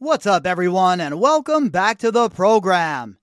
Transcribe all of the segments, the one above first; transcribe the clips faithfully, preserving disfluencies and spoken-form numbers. What's up, everyone, and welcome back to the program.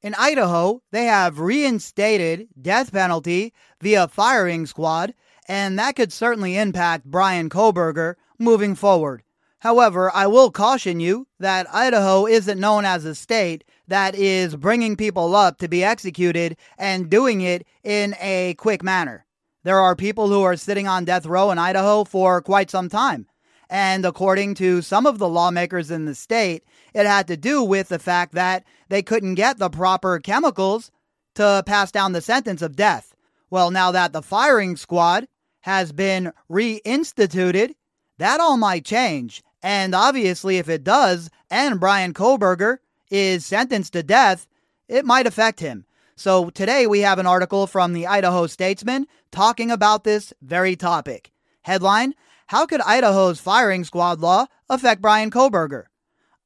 In Idaho, they have reinstated death penalty via firing squad, and that could certainly impact Bryan Kohberger moving forward. However, I will caution you that Idaho isn't known as a state that is bringing people up to be executed and doing it in a quick manner. There are people who are sitting on death row in Idaho for quite some time. And according to some of the lawmakers in the state, it had to do with the fact that they couldn't get the proper chemicals to pass down the sentence of death. Well, now that the firing squad has been reinstituted, that all might change. And obviously, if it does, and Bryan Kohberger is sentenced to death, it might affect him. So today we have an article from the Idaho Statesman talking about this very topic. Headline, how could Idaho's firing squad law affect Bryan Kohberger?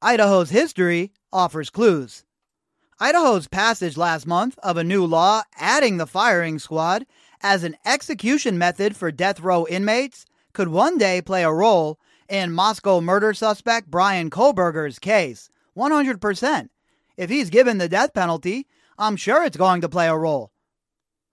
Idaho's history offers clues. Idaho's passage last month of a new law adding the firing squad as an execution method for death row inmates could one day play a role in Moscow murder suspect Bryan Kohberger's case, one hundred percent. If he's given the death penalty, I'm sure it's going to play a role.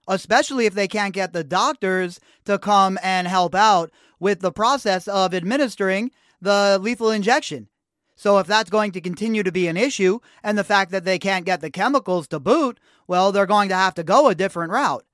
Especially if they can't get the doctors to come and help out with the process of administering the lethal injection. So if that's going to continue to be an issue, and the fact that they can't get the chemicals to boot, well, they're going to have to go a different route.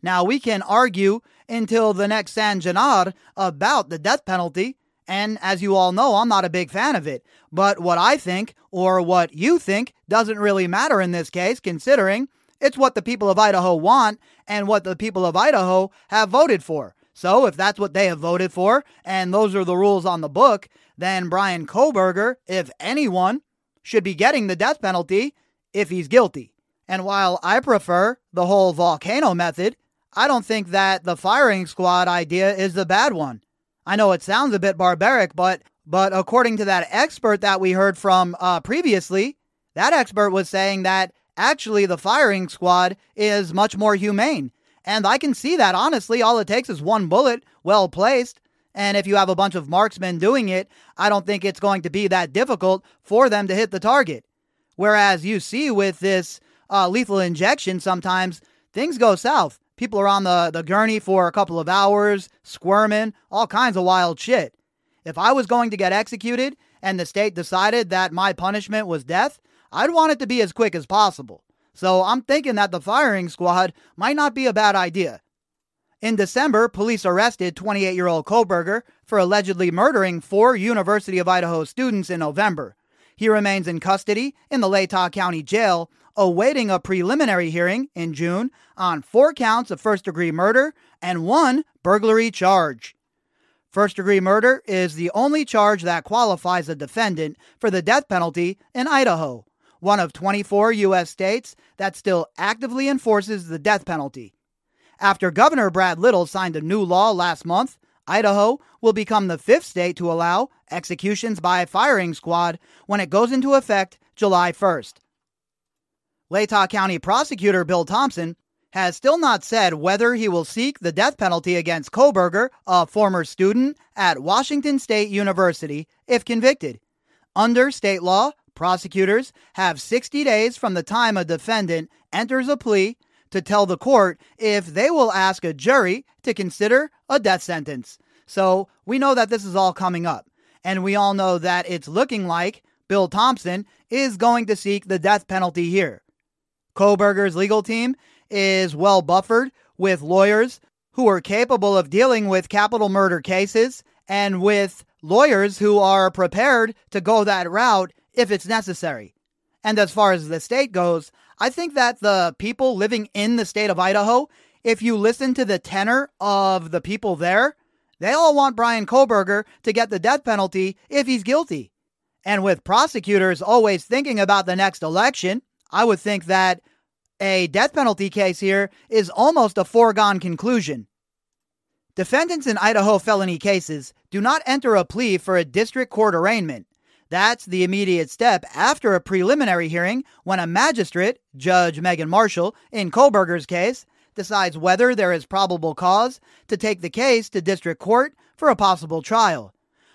Now, we can argue until the next San Janar about the death penalty, and as you all know, I'm not a big fan of it. But what I think, or what you think, doesn't really matter in this case, considering it's what the people of Idaho want and what the people of Idaho have voted for. So if that's what they have voted for, and those are the rules on the book, then Bryan Kohberger, if anyone, should be getting the death penalty if he's guilty. And while I prefer the whole volcano method, I don't think that the firing squad idea is the bad one. I know it sounds a bit barbaric, but but according to that expert that we heard from uh, previously, that expert was saying that actually the firing squad is much more humane. And I can see that, honestly. All it takes is one bullet, well placed. And if you have a bunch of marksmen doing it, I don't think it's going to be that difficult for them to hit the target. Whereas you see with this uh, lethal injection, sometimes things go south. People are on the, the gurney for a couple of hours, squirming, all kinds of wild shit. If I was going to get executed and the state decided that my punishment was death, I'd want it to be as quick as possible. So I'm thinking that the firing squad might not be a bad idea. In December, police arrested twenty-eight-year-old Kohberger for allegedly murdering four University of Idaho students in November. He remains in custody in the Latah County Jail, awaiting a preliminary hearing in June on four counts of first-degree murder and one burglary charge. First-degree murder is the only charge that qualifies a defendant for the death penalty in Idaho, one of twenty-four U S states that still actively enforces the death penalty. After Governor Brad Little signed a new law last month, Idaho will become the fifth state to allow executions by firing squad when it goes into effect July first. Latah County Prosecutor Bill Thompson has still not said whether he will seek the death penalty against Kohberger, a former student at Washington State University, if convicted. Under state law, prosecutors have sixty days from the time a defendant enters a plea to tell the court if they will ask a jury to consider a death sentence. So we know that this is all coming up, and we all know that it's looking like Bill Thompson is going to seek the death penalty here. Kohberger's legal team is well buffered with lawyers who are capable of dealing with capital murder cases and with lawyers who are prepared to go that route if it's necessary. And as far as the state goes, I think that the people living in the state of Idaho, if you listen to the tenor of the people there, they all want Bryan Kohberger to get the death penalty if he's guilty. And with prosecutors always thinking about the next election, I would think that a death penalty case here is almost a foregone conclusion. Defendants in Idaho felony cases do not enter a plea for a district court arraignment. That's the immediate step after a preliminary hearing when a magistrate, Judge Megan Marshall, in Kohberger's case, decides whether there is probable cause to take the case to district court for a possible trial.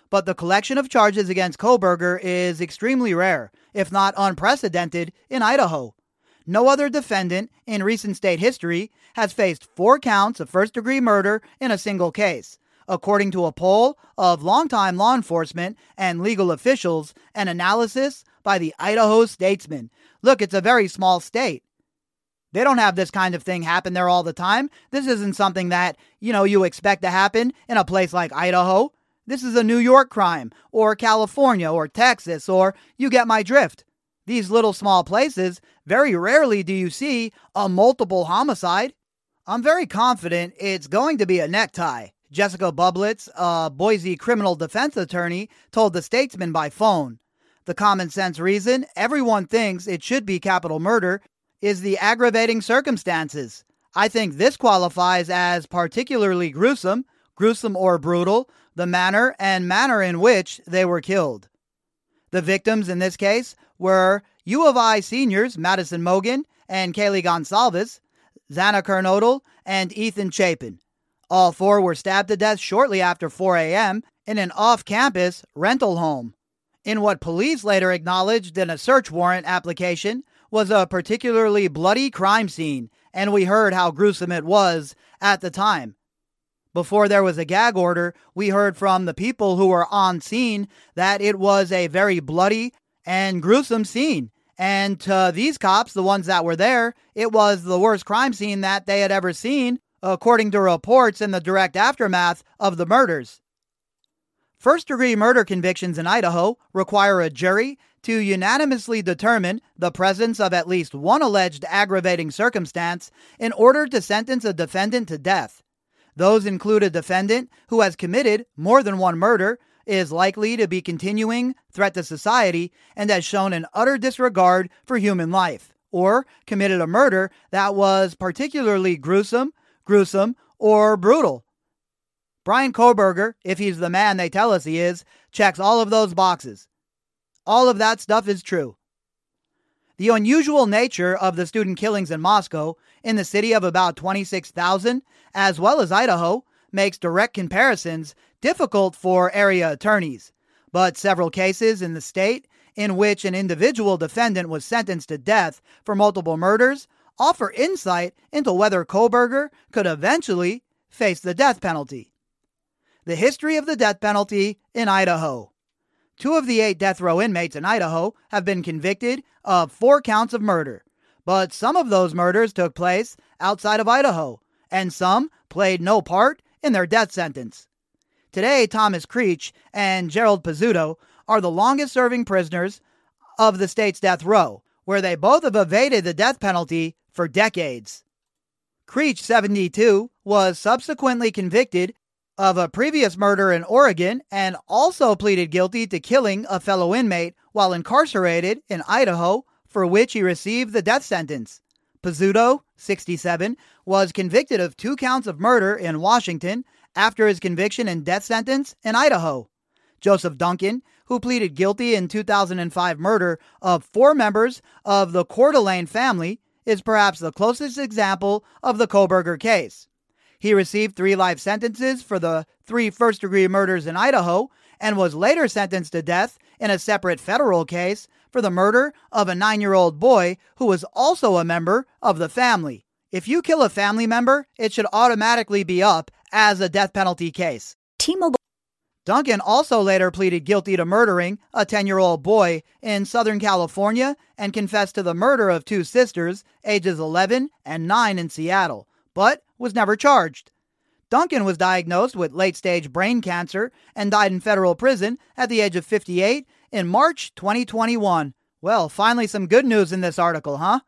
but the collection of charges against Kohberger is extremely rare, if not unprecedented, in Idaho. No other defendant in recent state history has faced four counts of first-degree murder in a single case, according to a poll of longtime law enforcement and legal officials and analysis by the Idaho Statesman. Look, it's a very small state. They don't have this kind of thing happen there all the time. This isn't something that, you know, you expect to happen in a place like Idaho. This is a New York crime, or California, or Texas, or you get my drift. These little small places, very rarely do you see a multiple homicide. I'm very confident it's going to be a necktie, Jessica Bublitz, a Boise criminal defense attorney, told the Statesman by phone. The common sense reason everyone thinks it should be capital murder is the aggravating circumstances. I think this qualifies as particularly gruesome, gruesome or brutal, the manner and manner in which they were killed. The victims in this case were U of I seniors Madison Mogan and Kaylee Goncalves, Zana Kernodle, and Ethan Chapin. All four were stabbed to death shortly after four a.m. in an off-campus rental home, in what police later acknowledged in a search warrant application was a particularly bloody crime scene, and we heard how gruesome it was at the time. Before there was a gag order, we heard from the people who were on scene that it was a very bloody and gruesome scene. And to these cops, the ones that were there, it was the worst crime scene that they had ever seen, according to reports in the direct aftermath of the murders. First-degree murder convictions in Idaho require a jury to unanimously determine the presence of at least one alleged aggravating circumstance in order to sentence a defendant to death. Those include a defendant who has committed more than one murder, is likely to be continuing threat to society, and has shown an utter disregard for human life, or committed a murder that was particularly gruesome, gruesome, or brutal. Bryan Kohberger, if he's the man they tell us he is, checks all of those boxes. All of that stuff is true. The unusual nature of the student killings in Moscow, in the city of about twenty-six thousand, as well as Idaho, makes direct comparisons difficult for area attorneys. But several cases in the state in which an individual defendant was sentenced to death for multiple murders offer insight into whether Kohberger could eventually face the death penalty. The history of the death penalty in Idaho. Two of the eight death row inmates in Idaho have been convicted of four counts of murder, but some of those murders took place outside of Idaho, and some played no part in their death sentence. Today, Thomas Creech and Gerald Pizzuto are the longest-serving prisoners of the state's death row, where they both have evaded the death penalty for decades. Creech, seventy-two, was subsequently convicted of a previous murder in Oregon and also pleaded guilty to killing a fellow inmate while incarcerated in Idaho, for which he received the death sentence. Pizzuto, sixty-seven, was convicted of two counts of murder in Washington after his conviction and death sentence in Idaho. Joseph Duncan, who pleaded guilty in two thousand five murder of four members of the Coeur d'Alene family, is perhaps the closest example of the Kohberger case. He received three life sentences for the three first-degree murders in Idaho and was later sentenced to death in a separate federal case for the murder of a nine-year-old boy who was also a member of the family. If you kill a family member, it should automatically be up as a death penalty case. T-Mobile. Duncan also later pleaded guilty to murdering a ten-year-old boy in Southern California and confessed to the murder of two sisters, ages eleven and nine, in Seattle, but was never charged. Duncan was diagnosed with late-stage brain cancer and died in federal prison at the age of fifty-eight in March twenty twenty-one. Well, finally some good news in this article, huh?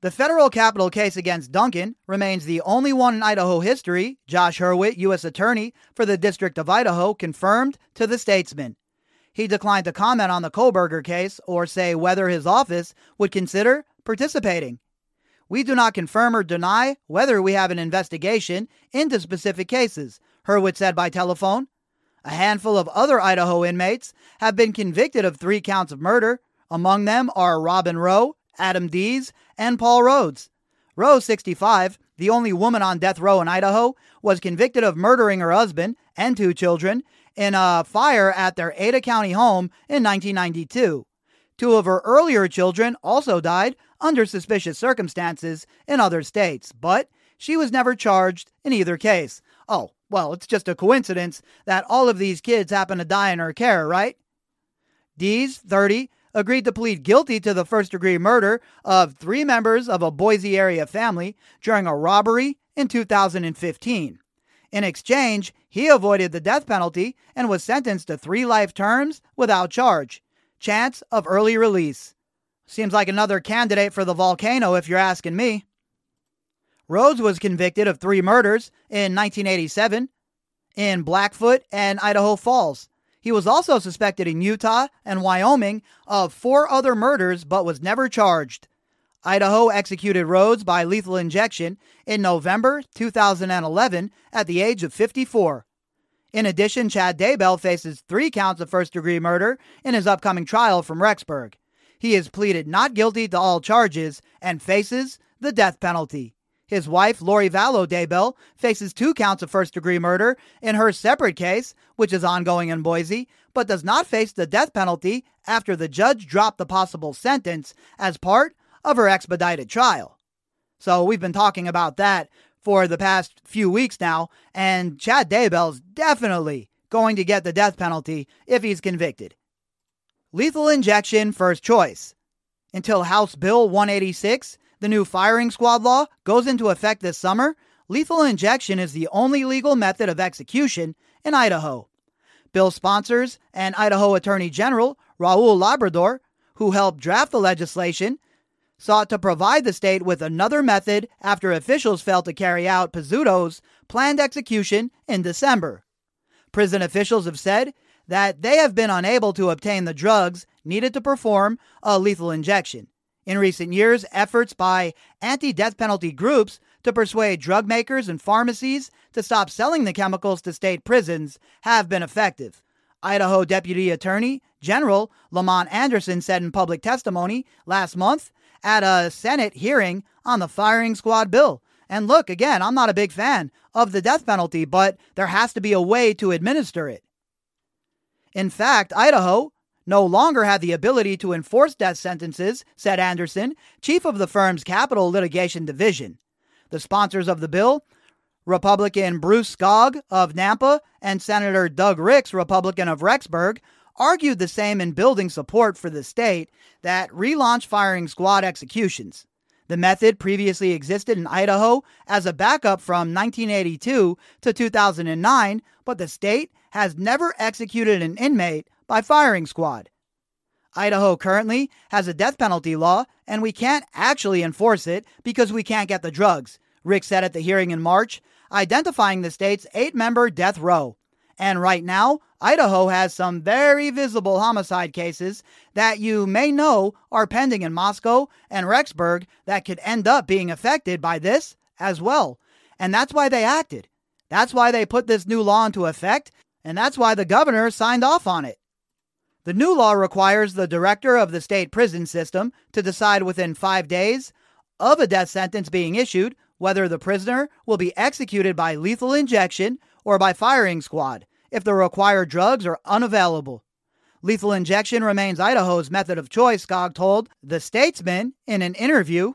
The federal capital case against Duncan remains the only one in Idaho history, Josh Herwitt, U S Attorney for the District of Idaho, confirmed to the Statesman. He declined to comment on the Kohberger case or say whether his office would consider participating. We do not confirm or deny whether we have an investigation into specific cases, Herwitt said by telephone. A handful of other Idaho inmates have been convicted of three counts of murder. Among them are Robin Rowe, Adam Dees, and Paul Rhodes. Rowe, sixty-five, the only woman on death row in Idaho, was convicted of murdering her husband and two children in a fire at their Ada County home in nineteen ninety-two. Two of her earlier children also died under suspicious circumstances in other states, but she was never charged in either case. Oh, well, it's just a coincidence that all of these kids happen to die in her care, right? Dees, thirty, agreed to plead guilty to the first-degree murder of three members of a Boise-area family during a robbery in two thousand fifteen. In exchange, he avoided the death penalty and was sentenced to three life terms without charge. Chance of early release. Seems like another candidate for the volcano if you're asking me. Rhodes was convicted of three murders in nineteen eighty-seven in Blackfoot and Idaho Falls. He was also suspected in Utah and Wyoming of four other murders but was never charged. Idaho executed Rhodes by lethal injection in November two thousand eleven at the age of fifty-four. In addition, Chad Daybell faces three counts of first-degree murder in his upcoming trial from Rexburg. He is pleaded not guilty to all charges and faces the death penalty. His wife, Lori Vallow Daybell, faces two counts of first-degree murder in her separate case, which is ongoing in Boise, but does not face the death penalty after the judge dropped the possible sentence as part of her expedited trial. So we've been talking about that for the past few weeks now, and Chad Daybell's definitely going to get the death penalty if he's convicted. Lethal injection first choice. Until House Bill one eighty-six, the new firing squad law, goes into effect this summer, lethal injection is the only legal method of execution in Idaho. Bill sponsors and Idaho Attorney General Raul Labrador, who helped draft the legislation, sought to provide the state with another method after officials failed to carry out Pizzuto's planned execution in December. Prison officials have said that they have been unable to obtain the drugs needed to perform a lethal injection. In recent years, efforts by anti-death penalty groups to persuade drug makers and pharmacies to stop selling the chemicals to state prisons have been effective. Idaho Deputy Attorney General Lamont Anderson said in public testimony last month at a Senate hearing on the firing squad bill. And look, again, I'm not a big fan of the death penalty, but there has to be a way to administer it. In fact, Idaho no longer had the ability to enforce death sentences, said Anderson, chief of the firm's capital litigation division. The sponsors of the bill, Republican Bruce Skaug of Nampa and Senator Doug Ricks, Republican of Rexburg, argued the same in building support for the state that relaunched firing squad executions. The method previously existed in Idaho as a backup from nineteen eighty-two to two thousand nine, but the state has never executed an inmate by firing squad. Idaho currently has a death penalty law, and we can't actually enforce it because we can't get the drugs, Rick said at the hearing in March, identifying the state's eight-member death row. And right now, Idaho has some very visible homicide cases that you may know are pending in Moscow and Rexburg that could end up being affected by this as well. And that's why they acted. That's why they put this new law into effect, and that's why the governor signed off on it. The new law requires the director of the state prison system to decide within five days of a death sentence being issued whether the prisoner will be executed by lethal injection or by firing squad if the required drugs are unavailable. Lethal injection remains Idaho's method of choice, Skaug told The Statesman in an interview.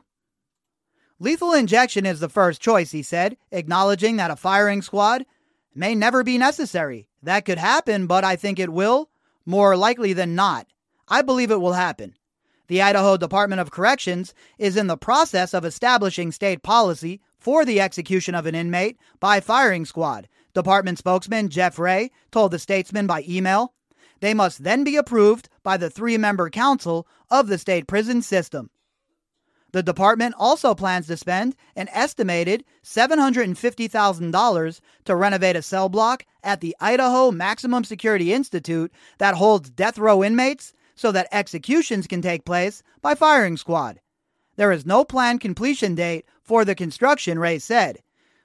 Lethal injection is the first choice, he said, acknowledging that a firing squad may never be necessary. That could happen, but I think it will. More likely than not, I believe it will happen. The Idaho Department of Corrections is in the process of establishing state policy for the execution of an inmate by firing squad, department spokesman Jeff Ray told The Statesman by email. They must then be approved by the three-member council of the state prison system. The department also plans to spend an estimated seven hundred fifty thousand dollars to renovate a cell block at the Idaho Maximum Security Institute that holds death row inmates so that executions can take place by firing squad. There is no planned completion date for the construction, Ray said.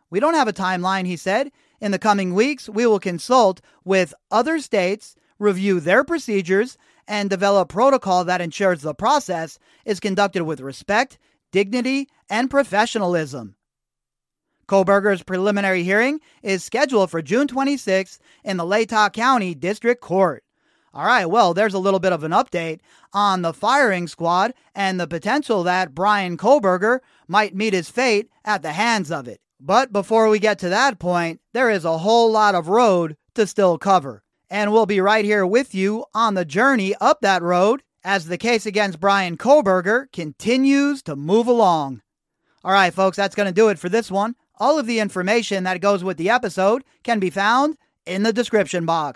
We don't have a timeline, he said. In the coming weeks, we will consult with other states, review their procedures, and develop protocol that ensures the process is conducted with respect, dignity, and professionalism. Kohberger's preliminary hearing is scheduled for June twenty-sixth in the Latah County District Court. All right, well, there's a little bit of an update on the firing squad and the potential that Bryan Kohberger might meet his fate at the hands of it. But before we get to that point, there is a whole lot of road to still cover. And we'll be right here with you on the journey up that road as the case against Bryan Kohberger continues to move along. All right, folks, that's going to do it for this one. All of the information that goes with the episode can be found in the description box.